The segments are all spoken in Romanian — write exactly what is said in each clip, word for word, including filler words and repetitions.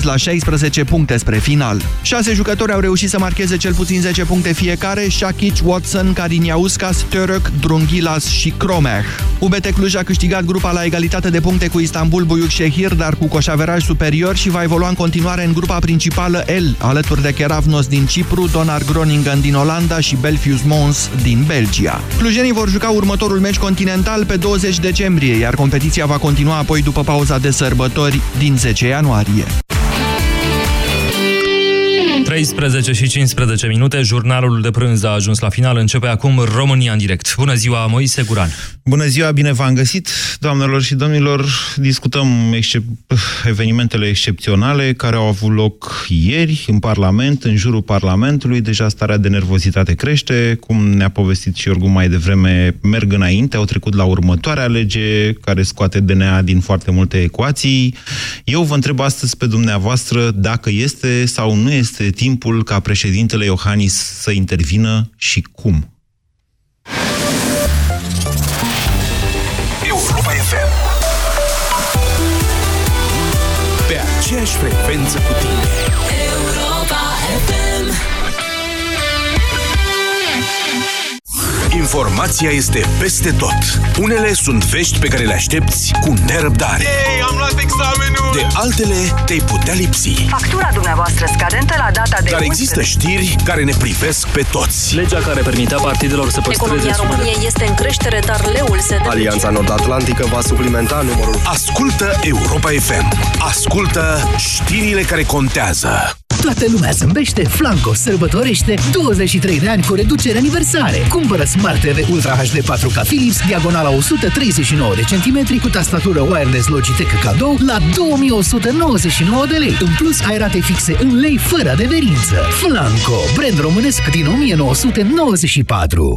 atins la șaisprezece puncte spre final. șase jucători au reușit să marcheze cel puțin zece puncte fiecare: Shakic, Watson, Kadiņauskas, Török, Drungilas și Cromer. U B T Cluj a câștigat grupa la egalitate de puncte cu Istanbul Buiuc-Şehir, dar cu coșaveraj superior, și va evolua în continuare în grupa principală L, alături de Keravnos din Cipru, Donar Groningen din Olanda și Belfius Mons din Belgia. Clujenii vor juca următorul meci continental pe douăzeci decembrie, iar competiția va continua apoi după pauza de sărbători din zece ianuarie. treisprezece și cincisprezece minute, jurnalul de prânz a ajuns la final. Începe acum România în direct. Bună ziua, Moise Guran! Bună ziua, bine v-am găsit, doamnelor și domnilor! Discutăm excep evenimentele excepționale care au avut loc ieri în Parlament, în jurul Parlamentului. Deja starea de nervozitate crește, cum ne-a povestit și Iorgu mai devreme, merg înainte, au trecut la următoarea lege care scoate D N A din foarte multe ecuații. Eu vă întreb astăzi pe dumneavoastră dacă este sau nu este timpul ca președintele Iohannis să intervină și cum. Europa F M. Pe aceeași frecvență cu tine. Europa F M. Informația este peste tot. Unele sunt vești pe care le aștepți cu nerăbdare. Ei, am luat examenul! De altele te-ai putea lipsi. Factura dumneavoastră scadentă la data de... Dar există știri care ne privesc pe toți. Legea care permitea partidelor să păstreze... Economia României este în creștere, dar leul se... Alianța Nord-Atlantică va suplimenta numărul... Ascultă Europa F M. Ascultă știrile care contează. Toată lumea zâmbește, Flanco sărbătorește douăzeci și trei de ani cu reducere aniversare. Cumpără Smart T V Ultra H D patru K Philips, diagonala o sută treizeci și nouă de centimetri, cu tastatură wireless Logitech cadou la două mii o sută nouăzeci și nouă de lei. În plus, ai rate fixe în lei fără adeverință. Flanco, brand românesc din o mie nouă sute nouăzeci și patru.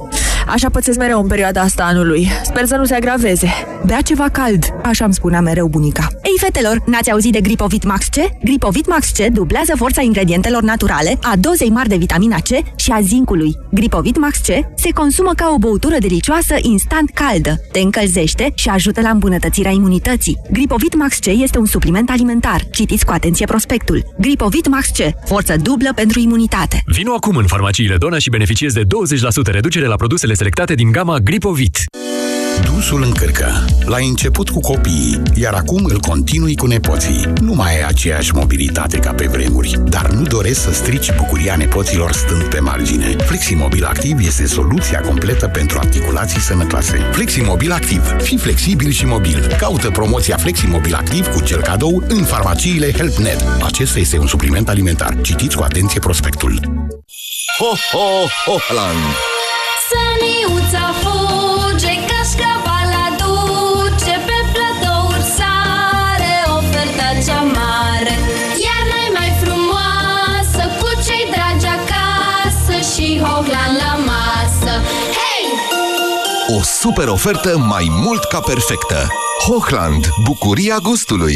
Așa pățesc mereu în perioada asta anului. Sper să nu se agraveze. Bea ceva cald, așa îmi spunea mereu bunica. Ei, fetelor, n-ați auzit de Gripovit Max C? Gripovit Max C dublează forța ingredientelor naturale, a dozei mari de vitamina C și a zincului. Gripovit Max C se consumă ca o băutură delicioasă instant caldă, te încălzește și ajută la îmbunătățirea imunității. Gripovit Max C este un supliment alimentar. Citiți cu atenție prospectul. Gripovit Max C, forță dublă pentru imunitate. Vino acum în farmaciile Dona și beneficiezi de douăzeci la sută reducere la produsele selectate din gama Gripovit. Dusul încărcă. L-ai început cu copiii, iar acum îl continui cu nepoții. Nu mai ai aceeași mobilitate ca pe vremuri, dar nu doresc să strici bucuria nepoților stând pe margine. Flexi Mobil Activ este soluția completă pentru articulații sănătoase. Flexi Mobil Activ. Fii flexibil și mobil. Caută promoția Flexi Mobil Activ cu cel cadou în farmaciile HelpNet. Acesta este un supliment alimentar. Citiți cu atenție prospectul. Ho, ho, Hochland! Săniuța fuge, cașcaval aduce, pe platouri sare oferta cea mare. Iarna-i mai frumoasă, cu cei dragi acasă și Hochland la masă. Hei! O super ofertă mai mult ca perfectă. Hochland, bucuria gustului.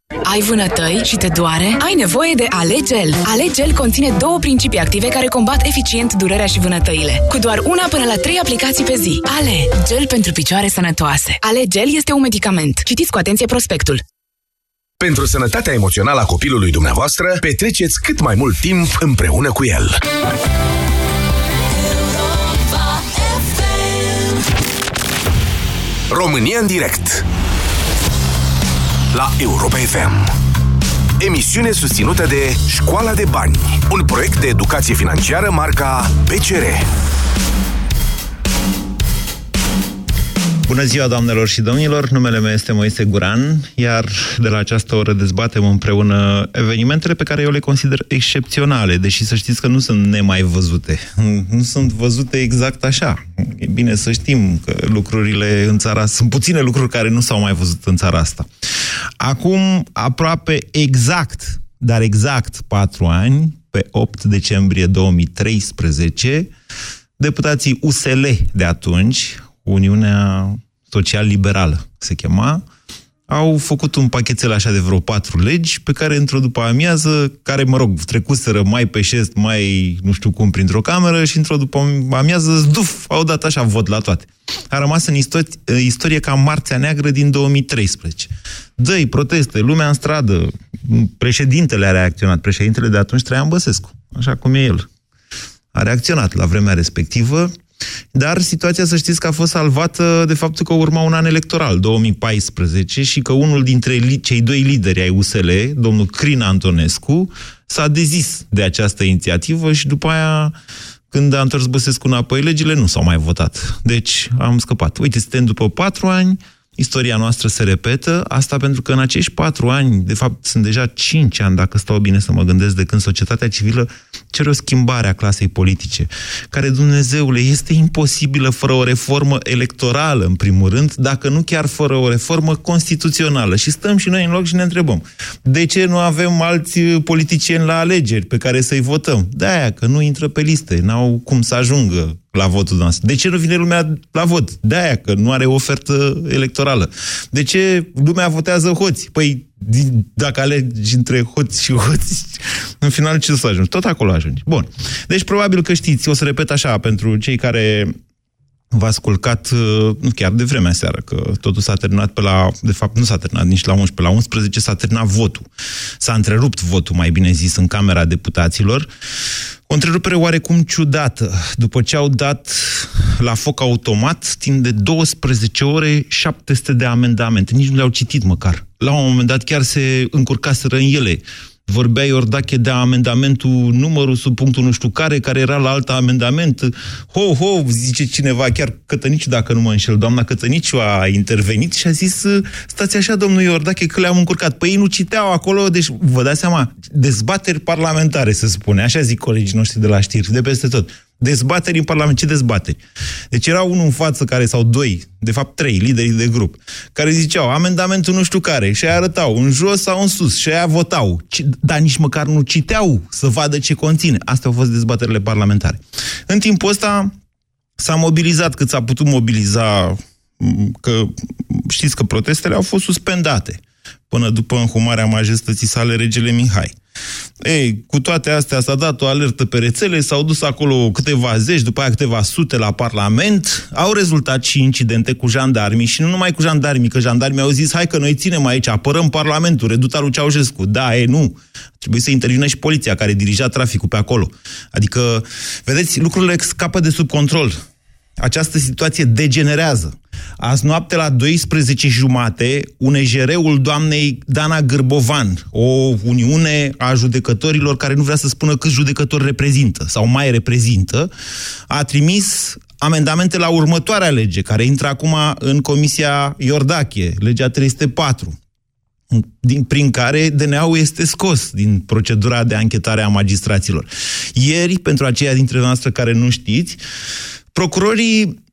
Ai vânătăi și te doare? Ai nevoie de AleGel. AleGel conține două principii active care combat eficient durerea și vânătăile, cu doar una până la trei aplicații pe zi. AleGel pentru picioare sănătoase. AleGel este un medicament. Citiți cu atenție prospectul. Pentru sănătatea emoțională a copilului dumneavoastră, petreceți cât mai mult timp împreună cu el. România în direct la Europa F M. Emisiune susținută de Școala de Bani, un proiect de educație financiară marca B C R. Bună ziua, doamnelor și domnilor! Numele meu este Moise Guran, iar de la această oră dezbatem împreună evenimentele pe care eu le consider excepționale, deși să știți că nu sunt nemai văzute. Nu sunt văzute exact așa. E bine să știm că lucrurile în țara... Sunt puține lucruri care nu s-au mai văzut în țara asta. Acum, aproape exact, dar exact patru ani, pe opt decembrie două mii treisprezece, deputații U S L de atunci, Uniunea Social-Liberală se chema, au făcut un pachetel așa de vreo patru legi pe care, într-o după amiază, care, mă rog, trecuseră mai pe șest, mai nu știu cum, printr-o cameră și într-o după amiază, zduf, au dat așa vot la toate. A rămas în istorie, istorie ca Marțea Neagră din două mii treisprezece. Dă-i proteste, lumea în stradă, președintele a reacționat, președintele de atunci, Traian Băsescu, așa cum e el. A reacționat la vremea respectivă, dar situația, să știți, că a fost salvată de faptul că urma un an electoral, două mii paisprezece, și că unul dintre cei doi lideri ai U S L, domnul Crin Antonescu, s-a dezis de această inițiativă și după aia, când a întors Băsescu înapoi legile, nu s-au mai votat. Deci am scăpat. Uite, suntem după patru ani, istoria noastră se repetă, asta pentru că în acești patru ani, de fapt sunt deja cinci ani, dacă stau bine să mă gândesc, de când societatea civilă cere o schimbare a clasei politice, care, Dumnezeule, este imposibilă fără o reformă electorală, în primul rând, dacă nu chiar fără o reformă constituțională. Și stăm și noi în loc și ne întrebăm, de ce nu avem alți politicieni la alegeri pe care să-i votăm? De-aia că nu intră pe liste, n-au cum să ajungă la votul nostru. De ce nu vine lumea la vot? De-aia că nu are ofertă electorală. De ce lumea votează hoți? Păi, dacă alegi între hoți și hoți, în final ce să ajungi? Tot acolo ajungi. Bun. Deci, probabil că știți, o să repet așa, pentru cei care v-ați culcat chiar de vremea seară, că totul s-a terminat pe la... De fapt, nu s-a terminat nici la unsprezece, pe la unsprezece s-a terminat votul. S-a întrerupt votul, mai bine zis, în Camera Deputaților. O întrerupere oarecum ciudată, după ce au dat la foc automat, timp de douăsprezece ore, șapte sute de amendamente. Nici nu le-au citit măcar. La un moment dat chiar se încurcaseră în ele. Vorbea Iordache de amendamentul numărul sub punctul nu știu care, care era la alt amendament. Ho, ho, zice cineva, chiar Cătăniciu, dacă nu mă înșel, doamna Cătăniciu a intervenit și a zis, stați așa, domnul Iordache, că le-am încurcat. Păi ei nu citeau acolo, deci vă dați seama, dezbateri parlamentare, se spune, așa zic colegii noștri de la știri, de peste tot. Dezbateri în Parlament. Ce dezbateri? Deci erau unul în față care, sau doi, de fapt trei, liderii de grup, care ziceau amendamentul nu știu care și aia arătau în jos sau în sus și aia votau. Dar nici măcar nu citeau să vadă ce conține. Astea au fost dezbaterile parlamentare. În timpul ăsta s-a mobilizat cât s-a putut mobiliza, că știți că protestele au fost suspendate până după înhumarea majestății sale, regele Mihai. Ei, cu toate astea s-a dat o alertă pe rețele, s-au dus acolo câteva zeci, după aia câteva sute la Parlament, au rezultat și incidente cu jandarmii și nu numai cu jandarmii, că jandarmii au zis, hai că noi ținem aici, apărăm Parlamentul, reduta lui Ceaușescu. Da, e, nu. Trebuie să intervină și poliția care dirija traficul pe acolo. Adică, vedeți, lucrurile scapă de sub control. Această situație degenerează. Azi noapte la douăsprezece și jumate, U N J R-ul doamnei Dana Gârbovan, o uniune a judecătorilor care nu vrea să spună câți judecători reprezintă sau mai reprezintă, a trimis amendamente la următoarea lege, care intră acum în Comisia Iordache, legea trei sute patru, din, prin care D N A-ul este scos din procedura de anchetare a magistraților. Ieri, pentru aceia dintre noastre care nu știți, Procurorii,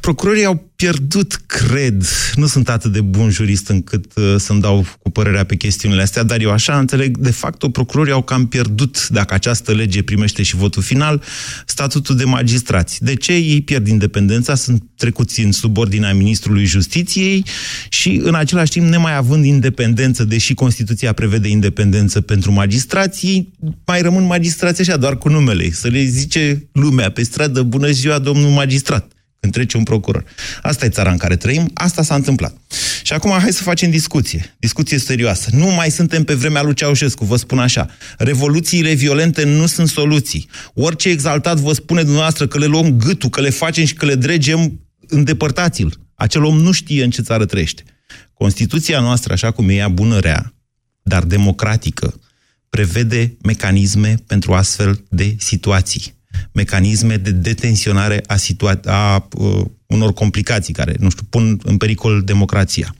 procurorii au pierdut, cred, nu sunt atât de bun jurist încât uh, să-mi dau cu părerea pe chestiunile astea, dar eu așa înțeleg, de fapt, procurorii au cam pierdut, dacă această lege primește și votul final, statutul de magistrați. De ce? Ei pierd independența, sunt trecuți în subordinea Ministrului Justiției și, în același timp, nemai având independență, deși Constituția prevede independență pentru magistrați, ei mai rămân magistrați așa, doar cu numele. Să le zice lumea pe stradă, bună ziua, domnul magistrat, când trece un procuror. Asta e țara în care trăim, asta s-a întâmplat. Și acum hai să facem discuție, discuție serioasă. Nu mai suntem pe vremea lui Ceaușescu, vă spun așa. Revoluțiile violente nu sunt soluții. Orice exaltat vă spune dumneavoastră că le luăm gâtul, că le facem și că le dregem, îndepărtați-l. Acel om nu știe în ce țară trăiește. Constituția noastră, așa cum e ea bună rea, dar democratică, prevede mecanisme pentru astfel de situații. mecanisme de detenționare a, situa- a uh, unor complicații care, nu știu, pun în pericol democrația.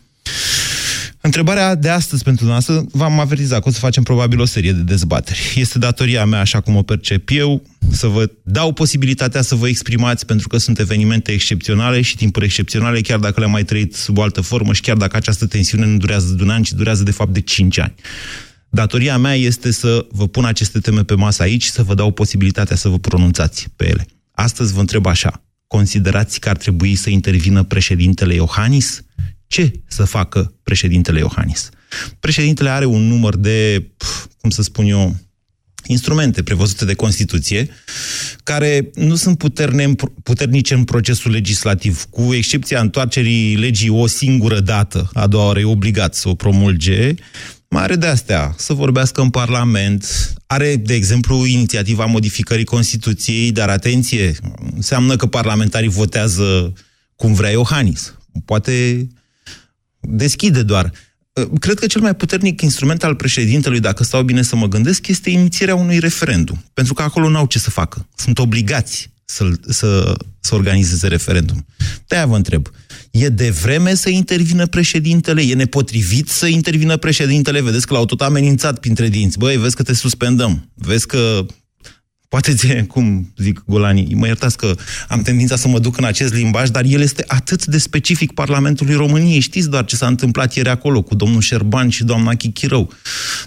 Întrebarea de astăzi pentru noastră, v-am avertizat că o să facem probabil o serie de dezbateri. Este datoria mea, așa cum o percep eu, să vă dau posibilitatea să vă exprimați, pentru că sunt evenimente excepționale și timpuri excepționale, chiar dacă le-am mai trăit sub o altă formă și chiar dacă această tensiune nu durează de un an, ci durează de fapt de cinci ani. Datoria mea este să vă pun aceste teme pe masă aici și să vă dau posibilitatea să vă pronunțați pe ele. Astăzi vă întreb așa: considerați că ar trebui să intervină președintele Iohannis? Ce să facă președintele Iohannis? Președintele are un număr de, cum să spun eu, instrumente prevăzute de Constituție, care nu sunt puternice în procesul legislativ, cu excepția întoarcerii legii o singură dată, a doua oară e obligat să o promulge. Mai are de astea, să vorbească în Parlament, are, de exemplu, inițiativa modificării Constituției, dar atenție, înseamnă că parlamentarii votează cum vrea Iohannis. Poate deschide doar. Cred că cel mai puternic instrument al președintelui, dacă stau bine să mă gândesc, este inițierea unui referendum. Pentru că acolo n-au ce să facă. Sunt obligați să, să, să organizeze referendum. De-aia vă întreb. E devreme să intervină președintele? E nepotrivit să intervină președintele? Vedeți că l-au tot amenințat printre dinți. Băi, vezi că te suspendăm. Vezi că... Poate de, cum zic golanii, mă iertați că am tendința să mă duc în acest limbaj, dar el este atât de specific Parlamentului României. Știți doar ce s-a întâmplat ieri acolo cu domnul Șerban și doamna Chichirău.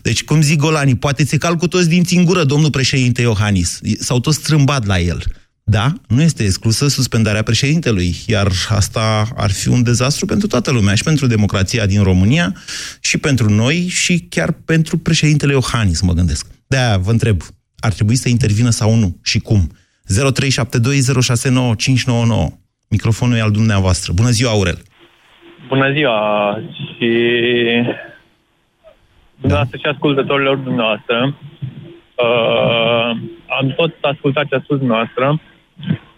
Deci, cum zic golanii, poate ți-e cal cu toți dinții în gură, domnul președinte Iohannis. S-au tot strâmbat la el. Da, nu este exclusă suspendarea președintelui, iar asta ar fi un dezastru pentru toată lumea și pentru democrația din România și pentru noi și chiar pentru președintele Iohannis, mă gândesc. De-aia vă întreb... ar trebui să intervină sau nu? Și cum? zero trei șapte doi zero șase nouă cinci nouă nouă. Microfonul e al dumneavoastră. Bună ziua, Aurel! Bună ziua și... dumneavoastră și ascultătorilor dumneavoastră. Uh, am tot ascultat ce a spus dumneavoastră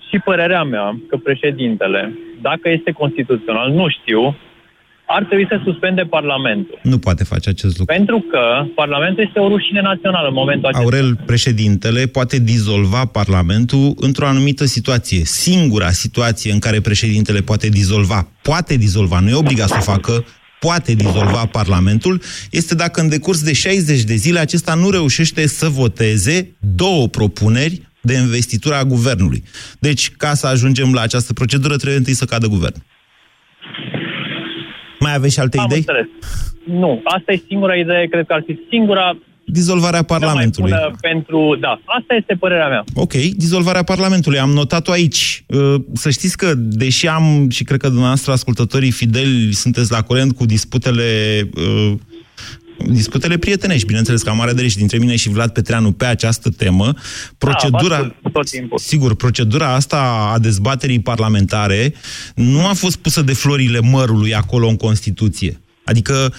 și părerea mea că președintele, dacă este constituțional, nu știu, ar trebui să suspende Parlamentul. Nu poate face acest lucru. Pentru că Parlamentul este o rușine națională în momentul acesta. Aurel, președintele poate dizolva Parlamentul într-o anumită situație. Singura situație în care președintele poate dizolva, poate dizolva, nu e obligat să o facă, poate dizolva Parlamentul, este dacă în decurs de șaizeci de zile acesta nu reușește să voteze două propuneri de investitură a guvernului. Deci, ca să ajungem la această procedură, trebuie întâi să cadă guvernul. Mai aveți și alte am idei? Înțeles. Nu, asta e singura idee, cred că ar fi singura... Dizolvarea Parlamentului. Pentru... Da, asta este părerea mea. Ok, dizolvarea Parlamentului, am notat-o aici. Să știți că, deși am, și cred că dumneavoastră, ascultătorii fideli, sunteți la curent cu disputele... disputele prietenești, bineînțeles că am mare adreși dintre mine și Vlad Petreanu pe această temă. Procedura, a, tot timpul. Sigur, procedura asta a dezbaterii parlamentare nu a fost pusă de florile mărului acolo în Constituție. Adică,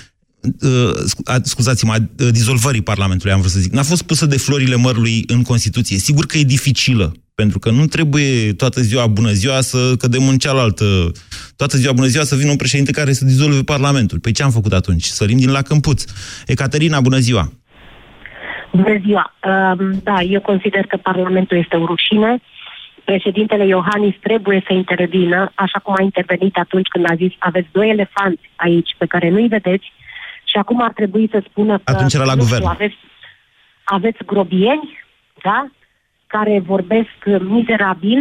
scuzați-mă, dizolvării Parlamentului, am vrut să zic. N-a fost pusă de florile mărului în Constituție. Sigur că e dificilă, pentru că nu trebuie toată ziua bună ziua să cădem în cealaltă. Toată ziua bună ziua să vină un președinte care să dizolve Parlamentul. Păi ce am făcut atunci? Sărim din lac în puț. Ecaterina, bună ziua! Bună ziua! Da, eu consider că Parlamentul este o rușine. Președintele Iohannis trebuie să intervină, așa cum a intervenit atunci când a zis aveți doi elefanți aici pe care nu-i vedeți și acum ar trebui să spună că... Atunci era la nu, guvern. Aveți, aveți grobieni, da? Care vorbesc mizerabil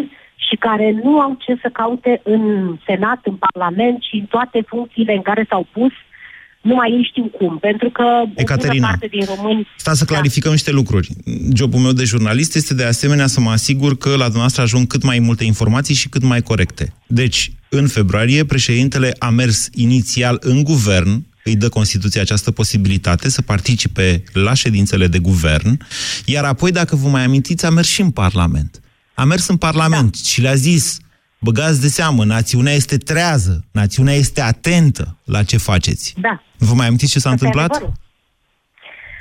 și care nu au ce să caute în Senat, în Parlament și în toate funcțiile în care s-au pus, numai ei știu cum. Pentru că Ecaterina, o parte din români... Stai să clarificăm da. niște lucruri. Jobul meu de jurnalist este de asemenea să mă asigur că la dumneavoastră ajung cât mai multe informații și cât mai corecte. Deci, în februarie, președintele a mers inițial în guvern, îi dă Constituția această posibilitate să participe la ședințele de guvern, iar apoi, dacă vă mai amintiți, a mers și în Parlament. A mers în Parlament da. și le-a zis, băgați de seamă, națiunea este trează, națiunea este atentă la ce faceți. Da. Vă mai amintiți ce s-a asta întâmplat?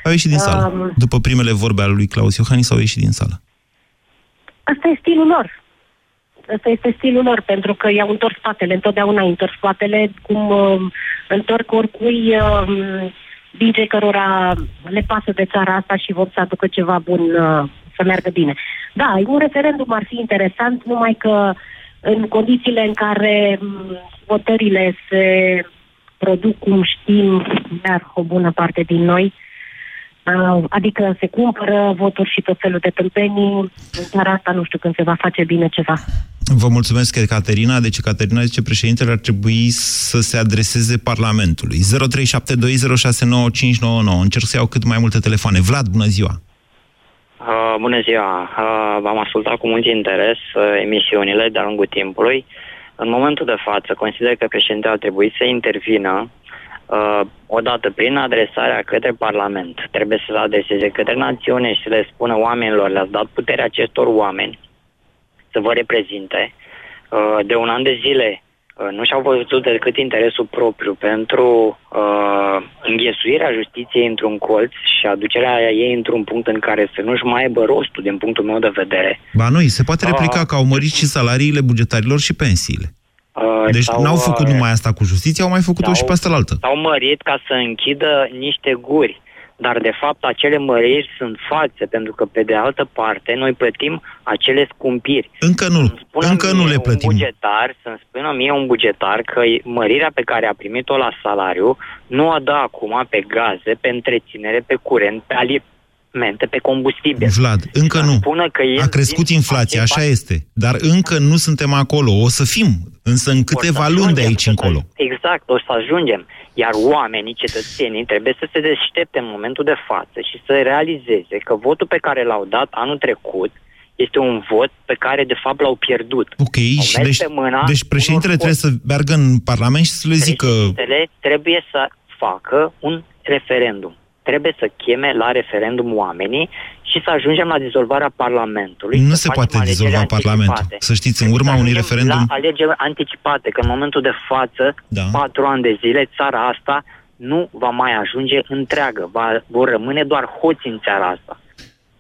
Au ieșit din um... sală. După primele vorbe ale lui Claus Iohannis, au ieșit din sală. Asta e stilul lor. Asta este stilul lor, pentru că i-au întors spatele, întotdeauna i-au întors spatele, cum uh, întorc oricui uh, din cei cărora le pasă de țara asta și vor să aducă ceva bun uh, să meargă bine. Da, un referendum ar fi interesant, numai că în condițiile în care votările se produc, cum știm, dar o bună parte din noi, adică se cumpără voturi și tot felul de tâmpenii, dar asta nu știu când se va face bine ceva. Vă mulțumesc, Caterina. Deci Caterina zice, președintele ar trebui să se adreseze Parlamentului. zero trei șapte doi zero șase nouă cinci nouă nouă. Încerc să iau cât mai multe telefoane. Vlad, bună ziua! Uh, bună ziua! Uh, v-am ascultat cu mult interes uh, emisiunile de-a lungul timpului. În momentul de față, consider că președintele ar trebui să intervină uh, odată prin adresarea către Parlament. Trebuie să se adreseze către națiune și să le spună oamenilor, le-ați dat puterea acestor oameni să vă reprezinte. De un an de zile nu și-au văzut decât interesul propriu pentru înghesuirea justiției într-un colț și aducerea ei într-un punct în care să nu-și mai aibă rostul, din punctul meu de vedere. Ba nu, se poate replica că au mărit și salariile bugetarilor și pensiile. Deci sau, n-au făcut numai asta cu justiția, au mai făcut-o și pe asta la altă. Au mărit ca să închidă niște guri. Dar, de fapt, acele măriri sunt false, pentru că, pe de altă parte, noi plătim acele scumpiri. Încă nu, încă nu le plătim. Bugetar, să-mi spună mie un bugetar că mărirea pe care a primit-o la salariu nu o dă acum pe gaze, pe întreținere, pe curent, pe alimente, pe combustibil. Vlad, încă nu. Că a crescut inflația, așa este. Dar încă nu suntem acolo. O să fim, însă în câteva luni de aici încolo. Exact, o să ajungem. Iar oamenii, cetățenii, trebuie să se deștepte în momentul de față și să realizeze că votul pe care l-au dat anul trecut este un vot pe care, de fapt, l-au pierdut. Ok, și deci, deci președintele trebuie să meargă în Parlament și să le zică... Președintele trebuie să facă un referendum. Trebuie să cheme la referendum oamenii și să ajungem la dizolvarea Parlamentului. Nu se poate dizolva Parlamentul. Să știți, în urma unui referendum... La alegeri anticipate, că în momentul de față, patru ani de zile, țara asta nu va mai ajunge întreagă. Va, vor rămâne doar hoți în țara asta.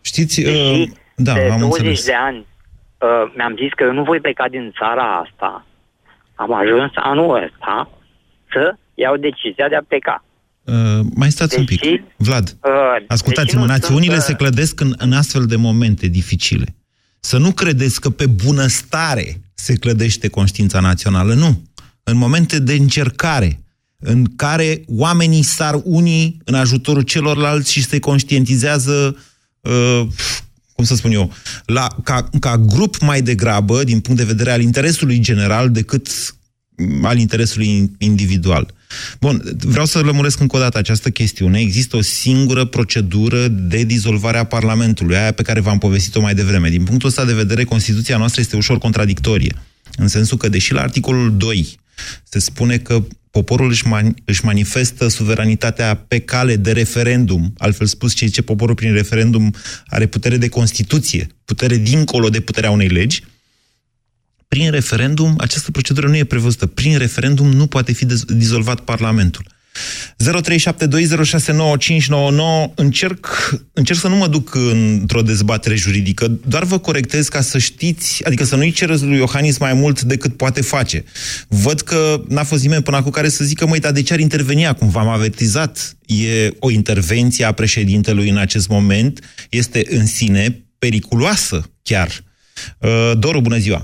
Știți, uh, da, de am douăzeci înțeles. De ani uh, mi-am zis că eu nu voi pleca din țara asta. Am ajuns anul ăsta să iau decizia de a pleca. Uh, mai stați deși, un pic. Vlad, uh, ascultați-mă, națiunile sunt, uh... se clădesc în, în astfel de momente dificile. Să nu credeți că pe bunăstare se clădește conștiința națională, nu. În momente de încercare, în care oamenii sar unii în ajutorul celorlalți și se conștientizează, uh, cum să spun eu, la, ca, ca grup mai degrabă, din punct de vedere al interesului general, decât al interesului individual. Bun, vreau să lămuresc încă o dată această chestiune. Există o singură procedură de dizolvare a Parlamentului, aia pe care v-am povestit-o mai devreme. Din punctul ăsta de vedere, Constituția noastră este ușor contradictorie, în sensul că, deși la articolul doi se spune că poporul își, man- își manifestă suveranitatea pe cale de referendum, altfel spus, ce zice poporul prin referendum are putere de Constituție, putere dincolo de puterea unei legi, prin referendum, această procedură nu e prevăzută. Prin referendum nu poate fi dizolvat Parlamentul. zero trei șapte doi zero șase nouă cinci nouă nouă. Încerc, încerc să nu mă duc într-o dezbatere juridică, doar vă corectez ca să știți, adică să nu-i cereți lui Iohannis mai mult decât poate face. Văd că n-a fost nimeni până acum care să zică, măi, dar de ce ar interveni acum? V-am avertizat. E o intervenție a președintelui în acest moment. Este în sine periculoasă, chiar. Doru, bună ziua!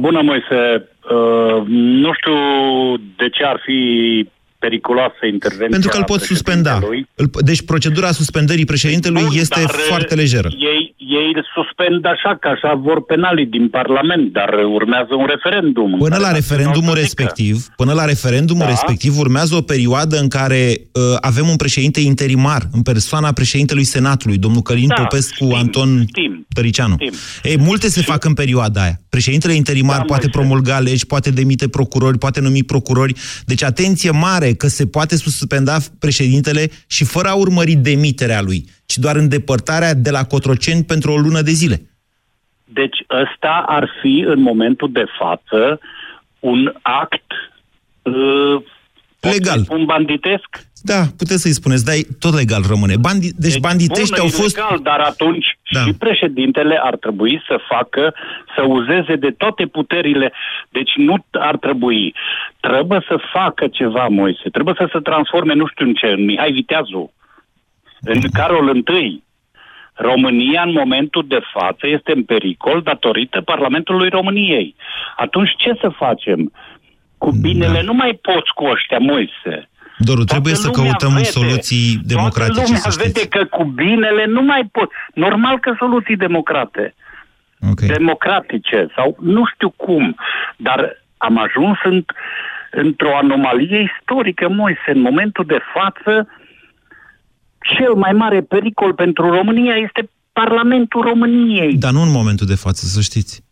Bună, Moise. Uh, nu știu de ce ar fi periculoasă intervenția. Pentru că îl pot suspenda. Deci procedura suspendării președintelui nu, este foarte lejeră. Ei, ei suspend așa, că așa vor penalii din Parlament, dar urmează un referendum. Până la referendumul respectiv, până la referendumul da. respectiv urmează o perioadă în care uh, avem un președinte interimar, în persoana președintelui Senatului, domnul Călin da, Popescu știm, Anton știm, Tăriceanu. Știm. Ei, multe se știm. fac în perioada aia. Președintele interimar da, poate promulga legi, poate demite procurori, poate numi procurori. Deci atenție mare că se poate suspenda președintele și fără a urmări demiterea lui, ci doar îndepărtarea de la Cotroceni pentru o lună de zile. Deci ăsta ar fi în momentul de față un act uh, legal. Un banditesc? Da, puteți să-i spuneți, dar tot legal rămâne. Bandi- deci deci banditești au fost... Legal, dar atunci da. și președintele ar trebui să facă, să uzeze de toate puterile. Deci nu ar trebui. Trebuie să facă ceva, Moise. Trebuie să se transforme, nu știu în ce, în Mihai Viteazu, în Carol întâi. România în momentul de față este în pericol datorită Parlamentului României. Atunci ce să facem? Cu binele da. Nu mai poți cu ăștia, Moise. Doru, trebuie să căutăm vede, soluții democratice. Toată lumea să vede că cu binele nu mai poți. Normal că soluții democrate. Okay. Democratice sau nu știu cum. Dar am ajuns în, într-o anomalie istorică, Moise. În momentul de față, cel mai mare pericol pentru România este Parlamentul României. Dar nu în momentul de față, să știți.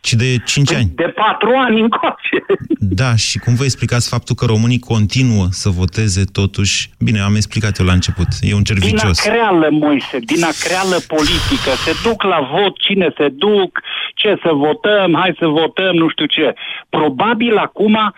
Ci de cinci ani. De patru ani încoace. Da, și cum vă explicați faptul că românii continuă să voteze totuși? Bine, am explicat eu la început. E un cerc vicios. Din acreală, Moise, din acreală politică. Se duc la vot, cine se duc, ce să votăm, hai să votăm, nu știu ce. Probabil acum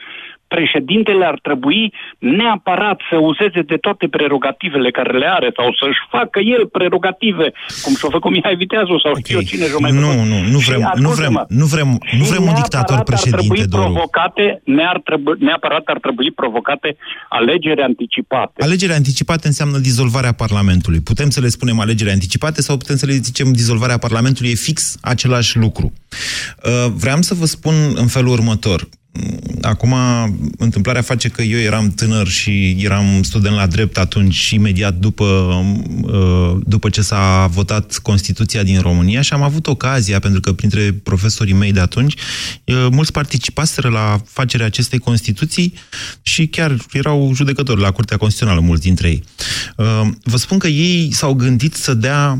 președintele ar trebui neapărat să uzeze de toate prerogativele care le are sau să-și facă el prerogative, cum și-o făcut Mihai Viteazu sau okay. știu eu cine și-o mai Nu, nu, nu vrem, nu vrem, nu vrem, nu vrem un dictator președinte, Doru. Provocate, ne-ar trebui, neapărat ar trebui provocate alegeri anticipate. Alegeri anticipate înseamnă dizolvarea Parlamentului. Putem să le spunem alegeri anticipate sau putem să le zicem dizolvarea Parlamentului, e fix același lucru. Vreau să vă spun în felul următor. Acum, întâmplarea face că eu eram tânăr și eram student la drept atunci, imediat după, după ce s-a votat Constituția din România și am avut ocazia, pentru că printre profesorii mei de atunci, mulți participaseră la facerea acestei Constituții și chiar erau judecători la Curtea Constituțională, mulți dintre ei. Vă spun că ei s-au gândit să dea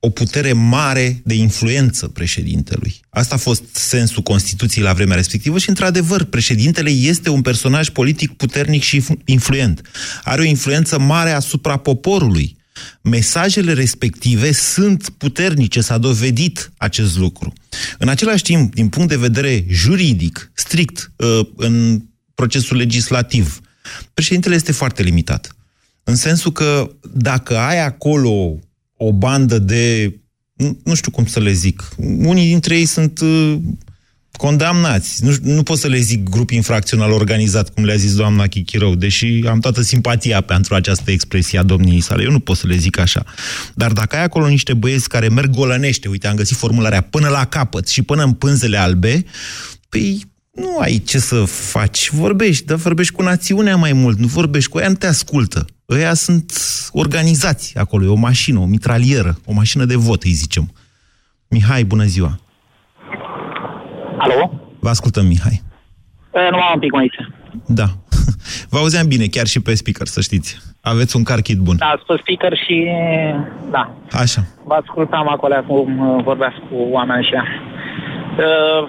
o putere mare de influență președintelui. Asta a fost sensul Constituției la vremea respectivă și, într-adevăr, președintele este un personaj politic puternic și influent. Are o influență mare asupra poporului. Mesajele respective sunt puternice, s-a dovedit acest lucru. În același timp, din punct de vedere juridic, strict, în procesul legislativ, președintele este foarte limitat. În sensul că, dacă ai acolo o bandă de, nu știu cum să le zic, unii dintre ei sunt uh, condamnați. Nu, nu pot să le zic grup infracțional organizat, cum le-a zis doamna Chichirău, deși am toată simpatia pentru această expresie a domniei sale. Eu nu pot să le zic așa. Dar dacă ai acolo niște băieți care merg golănește, uite, am găsit formularea până la capăt și până în pânzele albe, păi nu ai ce să faci. Vorbești, dar vorbești cu națiunea mai mult, nu vorbești cu ea, nu te ascultă. Ăia sunt organizați acolo, e o mașină, o mitralieră, o mașină de vot, îi zicem. Mihai, bună ziua! Alo? Vă ascultăm, Mihai. E, nu am un pic, Moise. Da. Vă auzeam bine, chiar și pe speaker, să știți. Aveți un car kit bun. Da, pe speaker și... da. Așa. Vă ascultam acolo, acum vorbeați cu oameni și ea. Uh...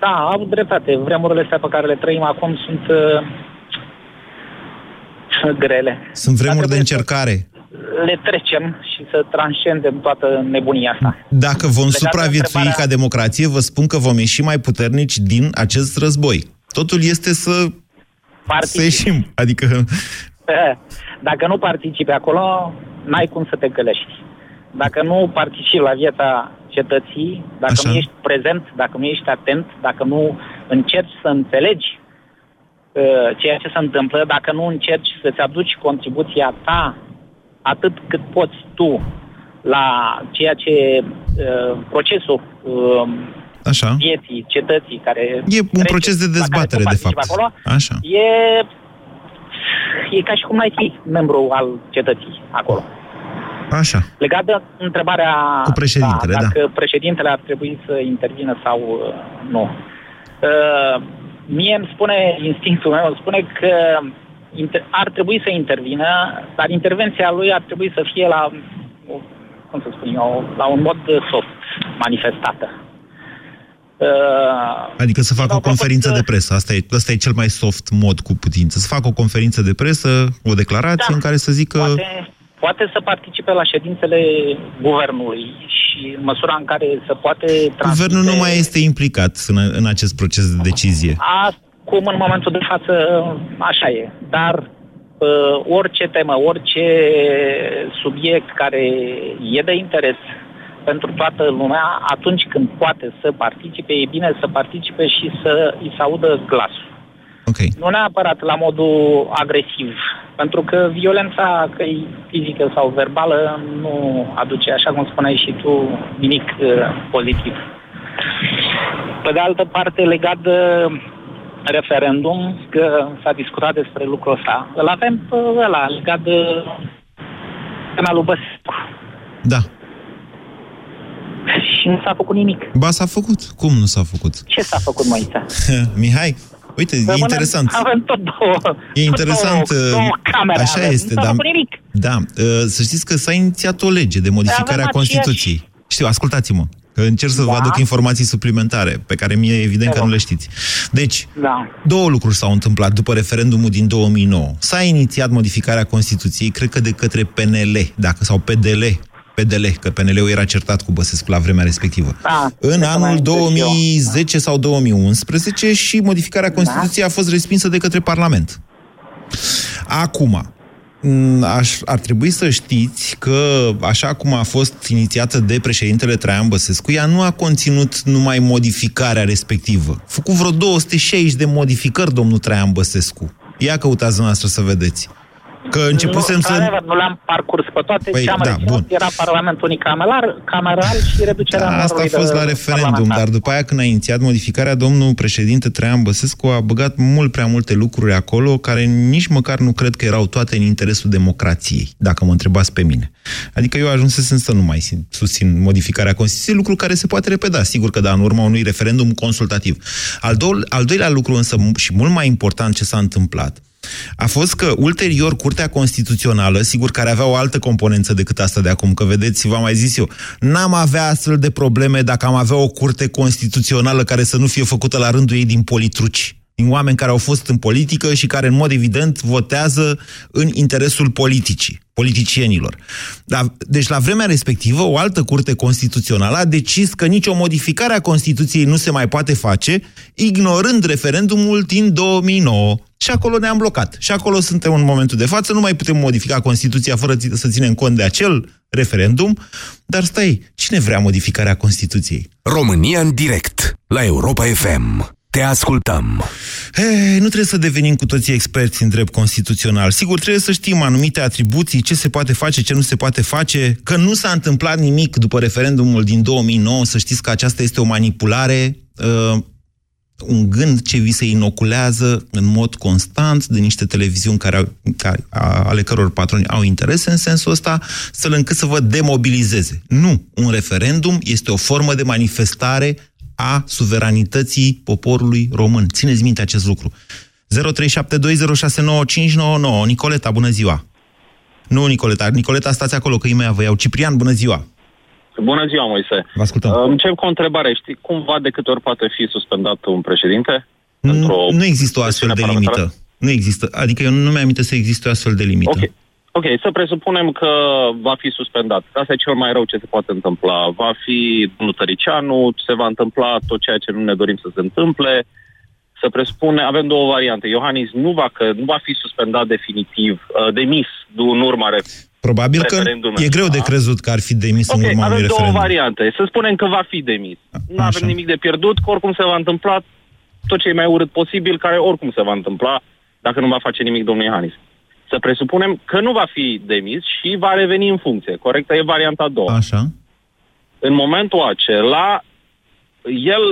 Da, au dreptate. Vremurile astea pe care le trăim acum sunt... Uh... grele. Sunt vremuri de încercare. Le trecem și să transcendem toată nebunia asta. Dacă vom supraviețui ca democrație, vă spun că vom ieși mai puternici din acest război. Totul este să, să ieșim. Adică... dacă nu participi acolo, n-ai cum să te gălești. Dacă nu participi la viața cetății, dacă Așa. nu ești prezent, dacă nu ești atent, dacă nu încerci să înțelegi ceea ce se întâmplă, dacă nu încerci să-ți aduci contribuția ta atât cât poți tu la ceea ce uh, procesul uh, Așa. vieții, cetății care e trece, un proces de dezbatere, de fapt acolo, Așa. E, e ca și cum ai fi membru al cetății acolo. Așa. Legat de întrebarea cu președintele, da, dacă da. președintele ar trebui să intervină sau uh, nu, uh, mie îmi spune, instinctul meu îmi spune că ar trebui să intervină, dar intervenția lui ar trebui să fie la, cum să spun eu, la un mod soft manifestată. Adică să facă o conferință că... de presă, asta e, asta e cel mai soft mod cu putință, să facă o conferință de presă, o declarație da. în care să zică... Poate, poate să participe la ședințele guvernului și în măsura în care se poate... Transmite... Guvernul nu mai este implicat în, în acest proces de decizie. Acum, în momentul de față, așa e. Dar uh, orice temă, orice subiect care e de interes pentru toată lumea, atunci când poate să participe, e bine să participe și să îi se audă glasul. Okay. Nu neapărat la modul agresiv, Pentru că violența, că e fizică sau verbală, nu aduce, așa cum spuneai și tu, nimic pozitiv. Pe de altă parte, legat de referendum, că s-a discutat despre lucrul ăsta, îl avem pe ăla, legat de canalul Băsescu. Da. Și nu s-a făcut nimic. Ba, s-a făcut. Cum nu s-a făcut? Ce s-a făcut, Moise? Mihai? Uite, rămânem, e interesant. Avem tot două. E interesant. Două, două camere așa avem. Este, dar da, să știți că s-a inițiat o lege de modificare a Constituției. Aceeași... Știu, ascultați-mă, că încerc să da. vă aduc informații suplimentare, pe care mie evident da. că nu le știți. Deci, da. două lucruri s-au întâmplat după referendumul din două mii nouă. S-a inițiat modificarea Constituției, cred că de către P N L, dacă sau P D L. P D L, că P N L-ul era certat cu Băsescu la vremea respectivă. Da, în anul două mii zece da. sau două mii unsprezece și modificarea Constituției da. a fost respinsă de către Parlament. Acum, aș, ar trebui să știți că, așa cum a fost inițiată de președintele Traian Băsescu, ea nu a conținut numai modificarea respectivă. A făcut vreo două sute șaizeci de modificări, domnul Traian Băsescu. Ia căutați noastră să vedeți. Că începusem nu, să... Nu l-am parcurs pe toate, păi, ce am da, bun. Era Parlamentul unicameral, cameral și reducerea... Da, asta a fost la referendum, dar după aia când a inițiat modificarea, domnul președinte Traian Băsescu a băgat mult prea multe lucruri acolo, care nici măcar nu cred că erau toate în interesul democrației, dacă mă întrebați pe mine. Adică eu ajunsesem să nu mai susțin modificarea Constituției, lucru care se poate repeta, sigur că da, în urma unui referendum consultativ. Al, do- al doilea lucru însă, și mult mai important ce s-a întâmplat, a fost că ulterior Curtea Constituțională, sigur care avea o altă componență decât asta de acum, că vedeți, v-am mai zis eu, n-am avea astfel de probleme dacă am avea o Curte Constituțională care să nu fie făcută la rândul ei din politruci, din oameni care au fost în politică și care în mod evident votează în interesul politicii, politicienilor. Deci la vremea respectivă, o altă Curte Constituțională a decis că nicio modificare a Constituției nu se mai poate face, ignorând referendumul din două mii nouă. Și acolo ne-am blocat. Și acolo suntem în momentul de față, nu mai putem modifica Constituția fără să ținem cont de acel referendum. Dar stai, cine vrea modificarea Constituției? România în direct, la Europa F M. Te ascultăm. Hey, nu trebuie să devenim cu toții experți în drept constituțional. Sigur, trebuie să știm anumite atribuții, ce se poate face, ce nu se poate face, că nu s-a întâmplat nimic după referendumul din două mii nouă, să știți că aceasta este o manipulare... Uh, un gând ce vi se inoculează în mod constant de niște televiziuni care au, care, ale căror patroni au interese în sensul ăsta, să-l încât să vă demobilizeze. Nu! Un referendum este o formă de manifestare a suveranității poporului român. Țineți minte acest lucru. zero trei șapte doi zero șase nouă cinci nouă nouă. Nicoleta, bună ziua! Nu, Nicoleta. Nicoleta, stați acolo, că imediat vă iau. Ciprian, bună ziua! Bună ziua, Moise. Vă ascultăm. Încep cu o întrebare. Știi cumva de câte ori poate fi suspendat un președinte? Nu, nu există o astfel de limită. Nu există. Adică eu nu mi-am aminte să existe o astfel de limită. Ok. Ok, să presupunem că va fi suspendat. Asta e cel mai rău ce se poate întâmpla. Va fi domnul Tăriceanu, se va întâmpla tot ceea ce nu ne dorim să se întâmple. Să presupune, avem două variante. Iohannis nu va, că, nu va fi suspendat definitiv, uh, demis în urma referendumului. Probabil că e greu de crezut că ar fi demis okay, în urma unui referendum. Ok, avem două variante. Să spunem că va fi demis. Nu avem nimic de pierdut, că oricum se va întâmpla tot ce e mai urât posibil, care oricum se va întâmpla dacă nu va face nimic domnul Iohannis. Să presupunem că nu va fi demis și va reveni în funcție. Corectă? E varianta a doua. Așa. În momentul acela, el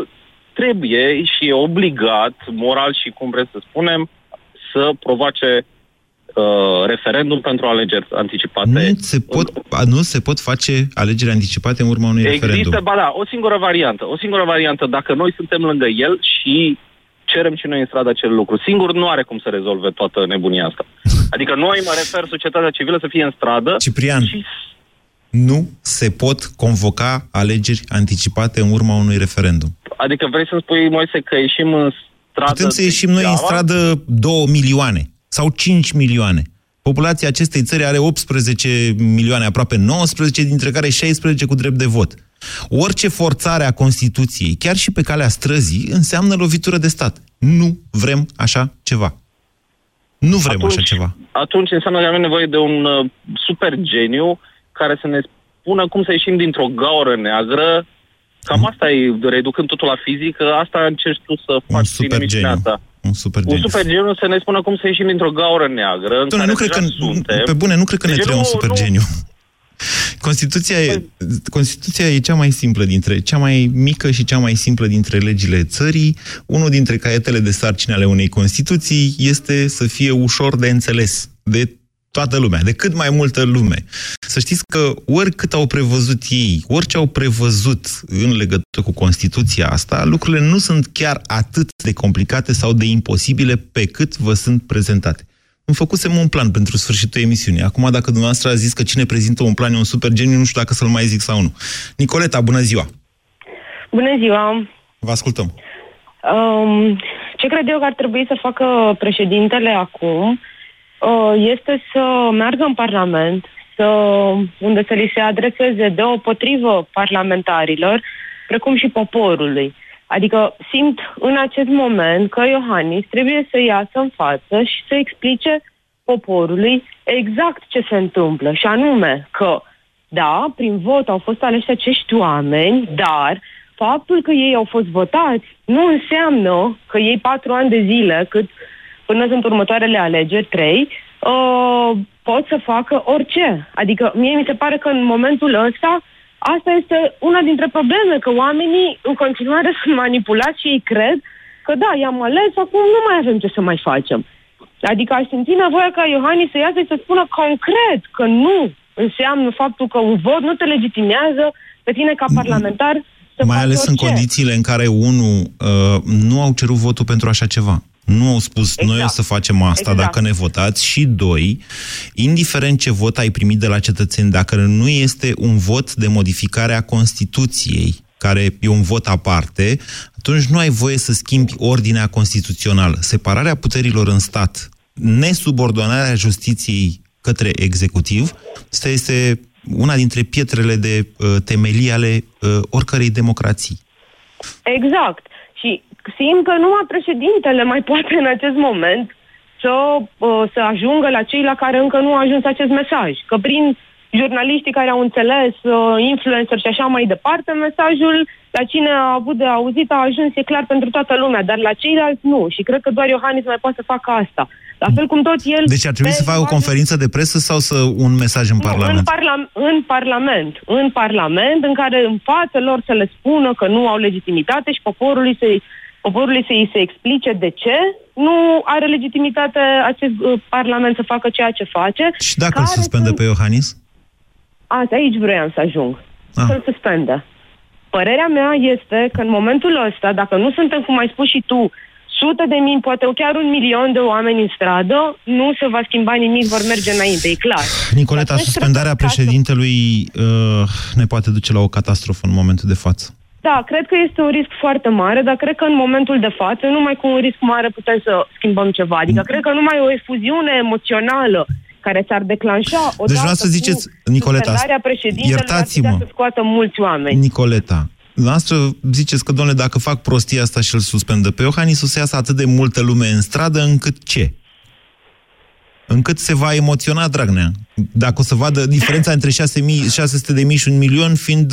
trebuie și e obligat, moral și cum vreți să spunem, să provoace Uh, referendum pentru alegeri anticipate. Nu se pot, nu se pot face alegeri anticipate în urma unui Există, referendum. Există, ba da, o singură variantă. O singură variantă, dacă noi suntem lângă el și cerem și noi în stradă acel lucru. Singur nu are cum să rezolve toată nebunia asta. Adică noi, mă refer, societatea civilă să fie în stradă. Ciprian, și... nu se pot convoca alegeri anticipate în urma unui referendum. Adică vrei să-mi spui, Moise, că ieșim în stradă... Putem să ieșim noi în stradă două milioane. Sau cinci milioane. Populația acestei țări are optsprezece milioane, aproape nouăsprezece, dintre care șaisprezece cu drept de vot. Orice forțare a Constituției, chiar și pe calea străzii, înseamnă lovitură de stat. Nu vrem așa ceva. Nu vrem atunci, așa ceva. Atunci înseamnă că avem nevoie de un uh, super geniu care să ne spună cum să ieșim dintr-o gaură neagră. Cam mm. asta e, reducând totul la fizică, asta încerci tu să faci din emisiunea asta. Un super geniu. Un super geniu să ne spună cum să ieșim dintr-o gaură neagră. În Doamne, care nu cred că, suntem. Pe bune, nu cred că ne trebuie un super geniu. Constituția, e, Constituția e cea mai simplă dintre, cea mai mică și cea mai simplă dintre legile țării. Unul dintre caietele de sarcini ale unei Constituții este să fie ușor de înțeles de toată lumea, de cât mai multă lume. Să știți că oricât au prevăzut ei, orice au prevăzut în legătură cu Constituția asta, lucrurile nu sunt chiar atât de complicate sau de imposibile pe cât vă sunt prezentate. Îmi făcusem un plan pentru sfârșitul emisiunii. Acum, dacă dumneavoastră a zis că cine prezintă un plan e un super geniu, nu știu dacă să-l mai zic sau nu. Nicoleta, bună ziua! Bună ziua! Vă ascultăm! Um, ce cred eu că ar trebui să facă președintele acum este să meargă în Parlament, să, unde să li se adreseze deopotrivă parlamentarilor, precum și poporului. Adică simt în acest moment că Iohannis trebuie să iasă în față și să explice poporului exact ce se întâmplă. Și anume că, da, prin vot au fost aleși acești oameni, dar faptul că ei au fost votați nu înseamnă că ei patru ani de zile, cât până sunt următoarele alegeri, trei, uh, pot să facă orice. Adică mie mi se pare că în momentul ăsta asta este una dintre probleme, că oamenii în continuare sunt manipulați și ei cred că da, i-am ales, acum nu mai avem ce să mai facem. Adică aș simți nevoia ca Iohannis să iasă și să spună concret că nu înseamnă faptul că un vot nu te legitimează pe tine ca parlamentar să mai ales orice. În condițiile în care unul uh, nu au cerut votul pentru așa ceva. Nu au spus, exact. Noi o să facem asta, exact, dacă ne votați. Și doi, indiferent ce vot ai primit de la cetățeni, dacă nu este un vot de modificare a Constituției, care e un vot aparte, atunci nu ai voie să schimbi ordinea constituțională. Separarea puterilor în stat, nesubordonarea justiției către executiv, asta este una dintre pietrele de uh, temelii ale uh, oricărei democrații. Exact. Și simt că numai președintele mai poate în acest moment să, să ajungă la cei la care încă nu a ajuns acest mesaj. Că prin jurnaliștii care au înțeles, influencer și așa mai departe, mesajul la cine a avut de auzit a ajuns, e clar, pentru toată lumea, dar la ceilalți nu. Și cred că doar Iohannis mai poate să facă asta. La fel cum tot el... Deci ar trebui să facă o conferință de presă sau să un mesaj în nu, Parlament? În, parla- în Parlament. În Parlament, în care în fața lor să le spună că nu au legitimitate și poporului să-i poporului să îi se explice de ce nu are legitimitate acest uh, Parlament să facă ceea ce face. Și dacă îl suspendă sunt... pe Iohannis? Asta, aici vroiam să ajung. Ah. Să-l suspendă. Părerea mea este că în momentul ăsta, dacă nu suntem, cum ai spus și tu, sute de mii, poate chiar un milion de oameni în stradă, nu se va schimba nimic, vor merge înainte, e clar. Nicoleta, suspendarea președintelui uh, ne poate duce la o catastrofă în momentul de față. Da, cred că este un risc foarte mare, dar cred că în momentul de față, numai cu un risc mare putem să schimbăm ceva. Adică cred că numai o efuziune emoțională care s-ar declanșa odată deci vreau să ziceți, cu Nicoleta, suspendarea președintelui, iertați-mă, ar putea să scoată mulți oameni. Nicoleta, noastră ziceți că, domnule, dacă fac prostia asta și îl suspendă pe Iohannis, o să iasă atât de multă lume în stradă încât ce? Încât se va emoționa Dragnea. Dacă o să vadă diferența între șase sute de mii și un milion fiind...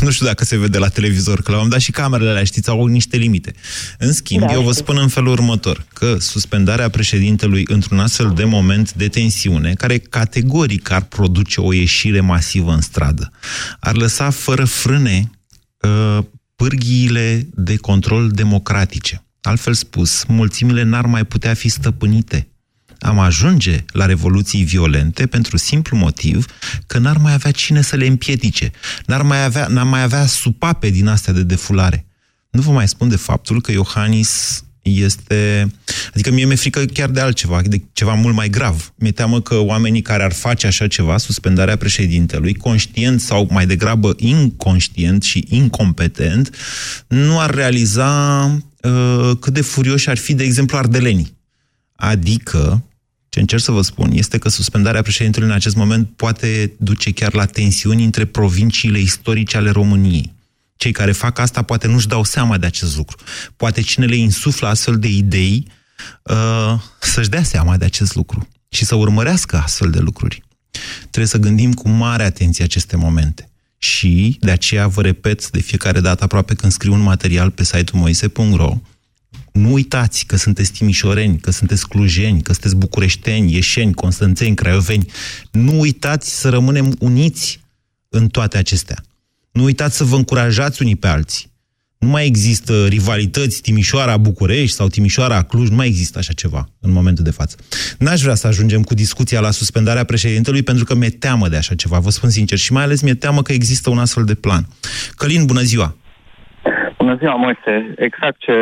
Nu știu dacă se vede la televizor, că l-am dat și camerele alea, știți, au niște limite. În schimb, da, eu vă spun în felul următor, că suspendarea președintelui într-un astfel de moment de tensiune, care categoric ar produce o ieșire masivă în stradă, ar lăsa fără frâne uh, pârghiile de control democratice. Altfel spus, mulțimile n-ar mai putea fi stăpânite. Am ajunge la revoluții violente pentru simplu motiv că n-ar mai avea cine să le împiedice. N-ar mai avea, n-ar mai avea supape din astea de defulare. Nu vă mai spun de faptul că Iohannis este... Adică mie mi-e frică chiar de altceva, de ceva mult mai grav. Mi-e teamă că oamenii care ar face așa ceva, suspendarea președintelui, conștient sau mai degrabă inconștient și incompetent, nu ar realiza uh, cât de furioși ar fi, de exemplu, ardelenii. Adică... Ce încerc să vă spun este că suspendarea președintelui în acest moment poate duce chiar la tensiuni între provinciile istorice ale României. Cei care fac asta poate nu-și dau seama de acest lucru. Poate cine le insuflă astfel de idei uh, să-și dea seama de acest lucru și să urmărească astfel de lucruri. Trebuie să gândim cu mare atenție aceste momente. Și de aceea vă repet de fiecare dată aproape când scriu un material pe site-ul moise punct ro Nu uitați că sunteți timișoreni, că sunteți clujeni, că sunteți bucureșteni, ieșeni, constanțeni, craioveni. Nu uitați să rămânem uniți în toate acestea. Nu uitați să vă încurajați unii pe alții. Nu mai există rivalități Timișoara-București sau Timișoara-Cluj, nu mai există așa ceva în momentul de față. N-aș vrea să ajungem cu discuția la suspendarea președintelui, pentru că mi-e teamă de așa ceva, vă spun sincer, și mai ales mi-e teamă că există un astfel de plan. Călin, bună ziua! Bună ziua, Moise! Exact ce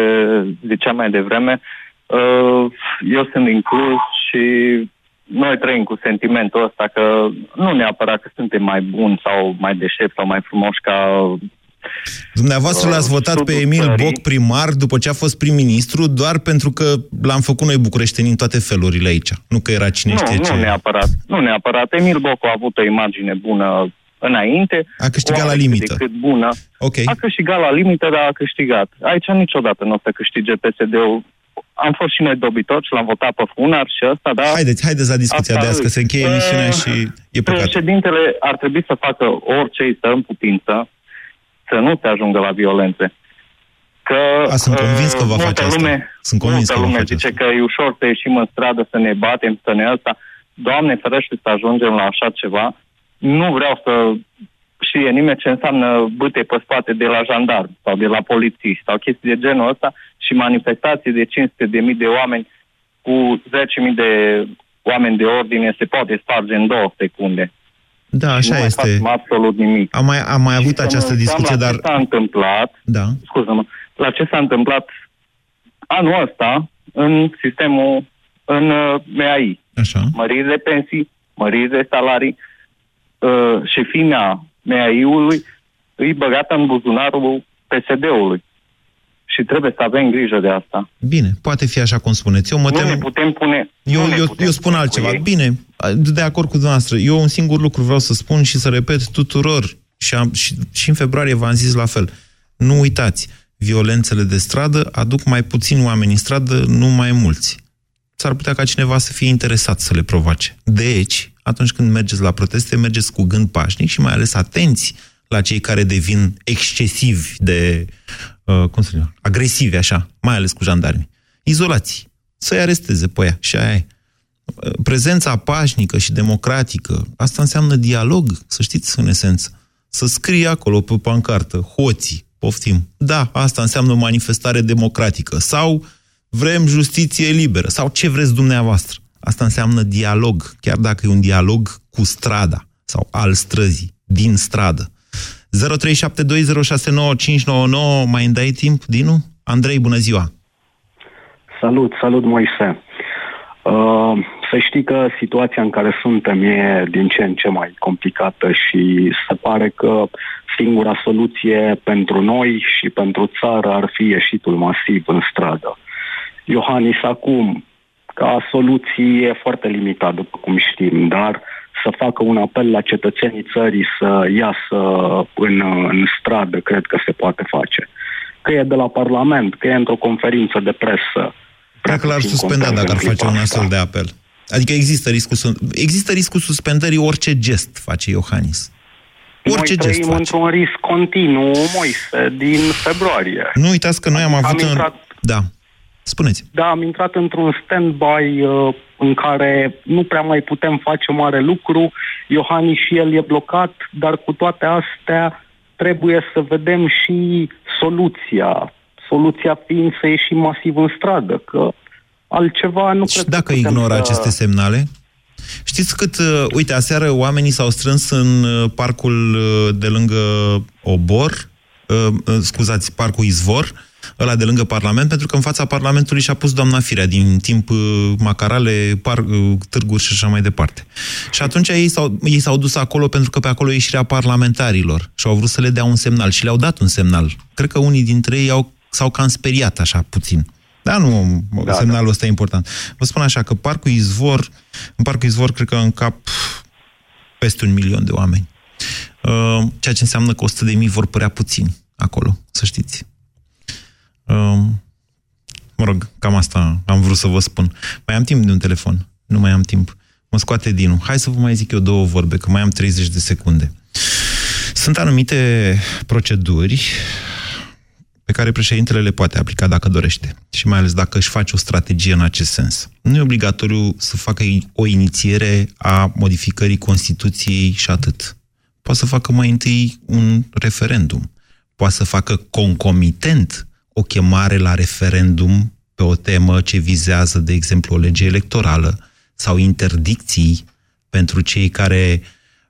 ziceam mai devreme, eu sunt inclus și noi trăim cu sentimentul ăsta că nu neapărat că suntem mai buni sau mai deștepți sau mai frumoși ca... Dumneavoastră l-ați votat pe Emil Boc primar după ce a fost prim-ministru doar pentru că l-am făcut noi bucureștenii în toate felurile aici. Nu că era cine nu, știe nu ce... Neapărat, nu neapărat. Emil Boc a avut o imagine bună înainte. A câștigat la limită. Bună. Okay. A câștigat la limită, dar a câștigat. Aici niciodată nu o să câștige P S D-ul. Am fost și noi dobitoci, l-am votat pe Funar și ăsta, dar... Haideți, haideți la discuția de azi, că se încheie emisiunea și e păcat. Președintele ar trebui să facă orice îi stă în putință să nu se ajungă la violențe. Că, A, sunt convins că va face asta. Lume, sunt convins că lume zice asta. Că e ușor să ieșim în stradă, să ne batem, să ne asta. Doamne ferește să ajungem la așa ceva. Nu vreau să știe nimeni ce înseamnă bâte pe spate de la jandarm sau de la polițiști sau chestii de genul ăsta și manifestații de cinci sute de mii de oameni cu zece mii de oameni de ordine se poate sparge în două secunde. Da, așa nu este. Nu mai facem absolut nimic. Am mai, am mai avut această discuție, dar... La ce s-a întâmplat, da. Scuză-mă, la ce s-a întâmplat anul ăsta în sistemul, în M A I. Așa. Măriri de pensii, măriri de salarii, uh, șefina M A I-ului îi băgată în buzunarul P S D-ului. Și trebuie să avem grijă de asta. Bine, poate fi așa cum spuneți. Eu mă tem... Nu ne putem pune... Eu, eu, putem eu spun altceva. Bine, de acord cu dumneavoastră. Eu un singur lucru vreau să spun și să repet tuturor. Și, am, și, și în februarie v-am zis la fel. Nu uitați, violențele de stradă aduc mai puțini oameni în stradă, nu mai mulți. S-ar putea ca cineva să fie interesat să le provoace. Deci, atunci când mergeți la proteste, mergeți cu gând pașnic și mai ales atenți la cei care devin excesivi de... cum să zic, agresive, așa, mai ales cu jandarmi. Izolați. Să-i aresteze pe aia. Și aia e. Prezența pașnică și democratică, asta înseamnă dialog, să știți, în esență. Să scrie acolo pe pancartă, hoții, poftim. Da, asta înseamnă manifestare democratică. Sau vrem justiție liberă. Sau ce vreți dumneavoastră. Asta înseamnă dialog, chiar dacă e un dialog cu strada sau al străzii, din stradă. zero trei șapte doi zero șase nouă cinci nouă nouă, mai îmi dai timp, Dinu? Andrei, bună ziua! Salut, salut, Moise! Uh, să știi că situația în care suntem e din ce în ce mai complicată și se pare că singura soluție pentru noi și pentru țară ar fi ieșitul masiv în stradă. Iohannis acum, ca soluție e foarte limitat, după cum știm, dar să facă un apel la cetățenii țării să iasă în, în stradă, cred că se poate face. Că e de la Parlament, că e într-o conferință de presă. Cred că l-ar suspenda dacă ar face un astfel de apel. Adică există riscul, există riscul suspendării orice gest face Iohannis. Orice noi trăim într-un risc continuu, Moise, din februarie. Nu uitați că noi am, am avut... Intrat... În... Da. Spuneți. Da, am intrat într-un stand-by uh, în care nu prea mai putem face mare lucru. Iohannis și el e blocat, dar cu toate astea trebuie să vedem și soluția. Soluția fiind să ieșim masiv în stradă, că altceva nu cred că... Și dacă ignoră să... aceste semnale? Știți cât, uh, uite, aseară oamenii s-au strâns în uh, parcul uh, de lângă Obor, uh, uh, scuzați, parcul Izvor, ăla de lângă Parlament, pentru că în fața Parlamentului și-a pus doamna Firea din timp macarale, par, târguri și așa mai departe. Și atunci ei s-au, ei s-au dus acolo pentru că pe acolo e ieșirea parlamentarilor și au vrut să le dea un semnal și le-au dat un semnal. Cred că unii dintre ei au, s-au cam speriat așa puțin. Da, nu, da, semnalul da. Ăsta e important. Vă spun așa că Parcul Izvor, în Parcul Izvor cred că în cap peste un milion de oameni. Ceea ce înseamnă că o sută de mii vor părea puțini acolo, să știți. Mă rog, cam asta am vrut să vă spun. Mai am timp de un telefon. Nu mai am timp. Mă scoate Dinu. Hai să vă mai zic eu două vorbe, că mai am treizeci de secunde. Sunt anumite proceduri pe care președintele le poate aplica dacă dorește și mai ales dacă își face o strategie în acest sens. Nu e obligatoriu să facă o inițiere a modificării Constituției și atât. Poate să facă mai întâi un referendum, poate să facă concomitent o chemare la referendum pe o temă ce vizează, de exemplu, o lege electorală sau interdicții pentru cei care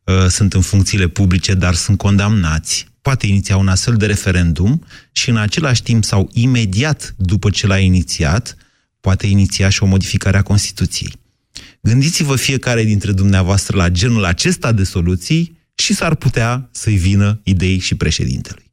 uh, sunt în funcțiile publice, dar sunt condamnați. Poate iniția un astfel de referendum și în același timp sau imediat după ce l-a inițiat, poate iniția și o modificare a Constituției. Gândiți-vă fiecare dintre dumneavoastră la genul acesta de soluții și s-ar putea să-i vină idei și președintelui.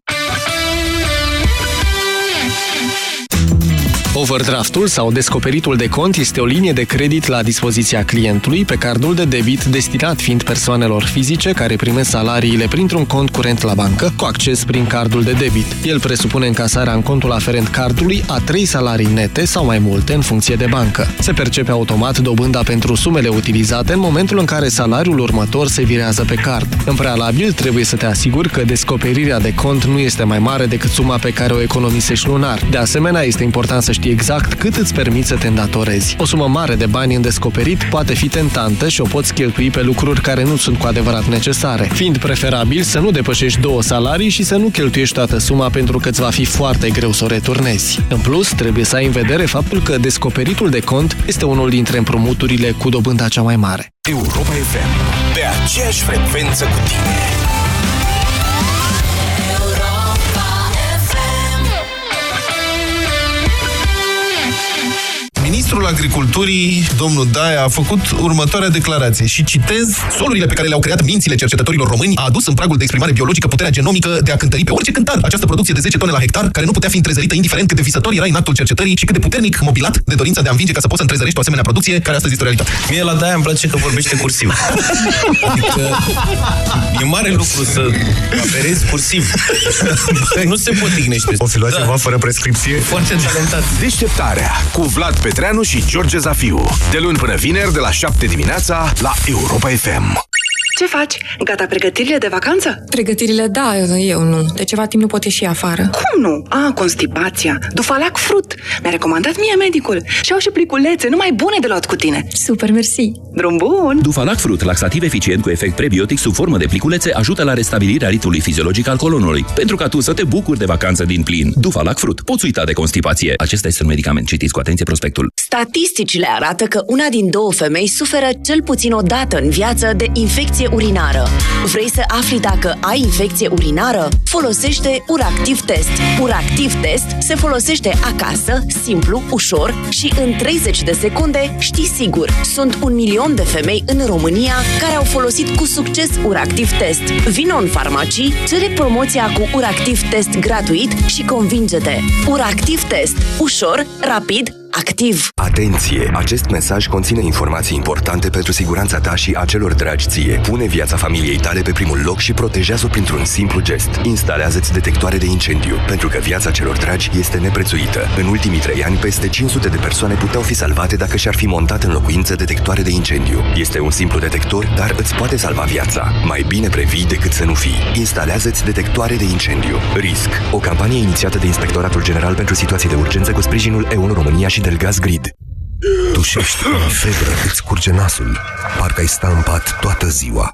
Overdraftul sau descoperitul de cont este o linie de credit la dispoziția clientului pe cardul de debit destinat fiind persoanelor fizice care primesc salariile printr-un cont curent la bancă cu acces prin cardul de debit. El presupune încasarea în contul aferent cardului a trei salarii nete sau mai multe în funcție de bancă. Se percepe automat dobânda pentru sumele utilizate în momentul în care salariul următor se virează pe card. În prealabil trebuie să te asiguri că descoperirea de cont nu este mai mare decât suma pe care o economisești lunar. De asemenea, este important să știi exact cât îți permiți să te îndatorezi. O sumă mare de bani în descoperit poate fi tentantă și o poți cheltui pe lucruri care nu sunt cu adevărat necesare, fiind preferabil să nu depășești două salarii și să nu cheltuiești toată suma pentru că îți va fi foarte greu să o returnezi. În plus, trebuie să ai în vedere faptul că descoperitul de cont este unul dintre împrumuturile cu dobânda cea mai mare. Europa F M, pe aceeași frecvență cu tine. Ministrul Agriculturii, domnul Daia, a făcut următoarea declarație și citez: solurile pe care le-au creat mințile cercetătorilor români a adus în pragul de exprimare biologică puterea genomică de a cântări pe orice cântar această producție de zece tone la hectar, care nu putea fi întrezărită indiferent cât de visător era în actul cercetării și cât de puternic mobilat de dorința de a învinge ca să poți să întrezărești o asemenea producție care astăzi este o realitate. Mie la Daia îmi place că vorbește cursiv. Adică e mare lucru să operezi cursiv. Nu se potignește. O fi luat ceva fără prescripție. Foarte talentat. Deșteptarea cu Vlad Petreanu și George Zafiu. De luni până vineri, de la șapte dimineața, la Europa F M. Ce faci? Gata pregătirile de vacanță? Pregătirile, da, eu nu. De ceva timp nu pot ieși afară. Cum nu? A, constipația. Dufalac Fruit. Mi-a recomandat mie medicul. Și au și pliculețe, numai bune de luat cu tine. Super, mersi. Drum bun! Dufalac Fruit, laxativ eficient cu efect prebiotic sub formă de pliculețe, ajută la restabilirea ritmului fiziologic al colonului, pentru ca tu să te bucuri de vacanță din plin. Dufalac Fruit. Poți uita de constipație. Acesta este un medicament. Citiți cu atenție prospectul. Statisticile arată că una din două femei suferă cel puțin o dată în viață de infecție urinară. Vrei să afli dacă ai infecție urinară? Folosește URACTIV Test. URACTIV Test se folosește acasă, simplu, ușor și în treizeci de secunde știi sigur. Sunt un milion de femei în România care au folosit cu succes URACTIV Test. Vino în farmacii, cere promoția cu URACTIV Test gratuit și convinge-te. URACTIV Test. Ușor, rapid, activ. Atenție! Acest mesaj conține informații importante pentru siguranța ta și a celor dragi ție. Pune viața familiei tale pe primul loc și protejează-o printr-un simplu gest. Instalează-ți detectoare de incendiu, pentru că viața celor dragi este neprețuită. În ultimii trei ani, peste cinci sute de persoane puteau fi salvate dacă și-ar fi montat în locuință detectoare de incendiu. Este un simplu detector, dar îți poate salva viața. Mai bine previi decât să nu fii. Instalează-ți detectoare de incendiu. RISC. O campanie inițiată de Inspectoratul General pentru Situații de Urgență cu sprijinul E ON România și Delgaz Grid. Tușești, febră, îți curge nasul, parcă ai stampat toată ziua.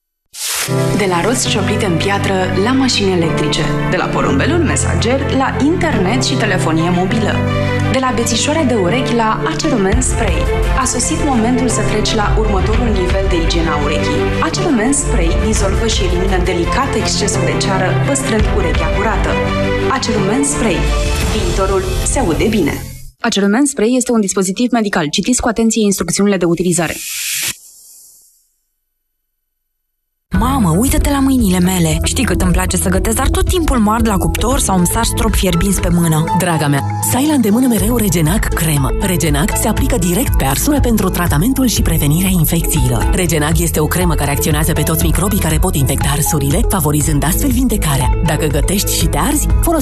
De la roți cioplite în piatră la mașini electrice, de la porumbelul mesager la internet și telefonie mobilă, de la bețișoare de urechi la A-Cerumen Spray. A sosit momentul să treci la următorul nivel de igiena urechii. A-Cerumen Spray dizolvă și elimină delicat excesul de ceară, păstrând urechea curată. A-Cerumen Spray. Viitorul se aude bine. A-Cerumen Spray este un dispozitiv medical. Citiți cu atenție instrucțiunile de utilizare. Mamă, uită-te la mâinile mele! Știi cât îmi place să gătesc, dar tot timpul mă ard la cuptor sau îmi sar strop fierbinți pe mână. Draga mea, să ai la îndemână mereu Regenac cremă. Regenac se aplică direct pe arsură pentru tratamentul și prevenirea infecțiilor. Regenac este o cremă care acționează pe toți microbii care pot infecta arsurile, favorizând astfel vindecarea. Dacă gătești și te arzi, folosește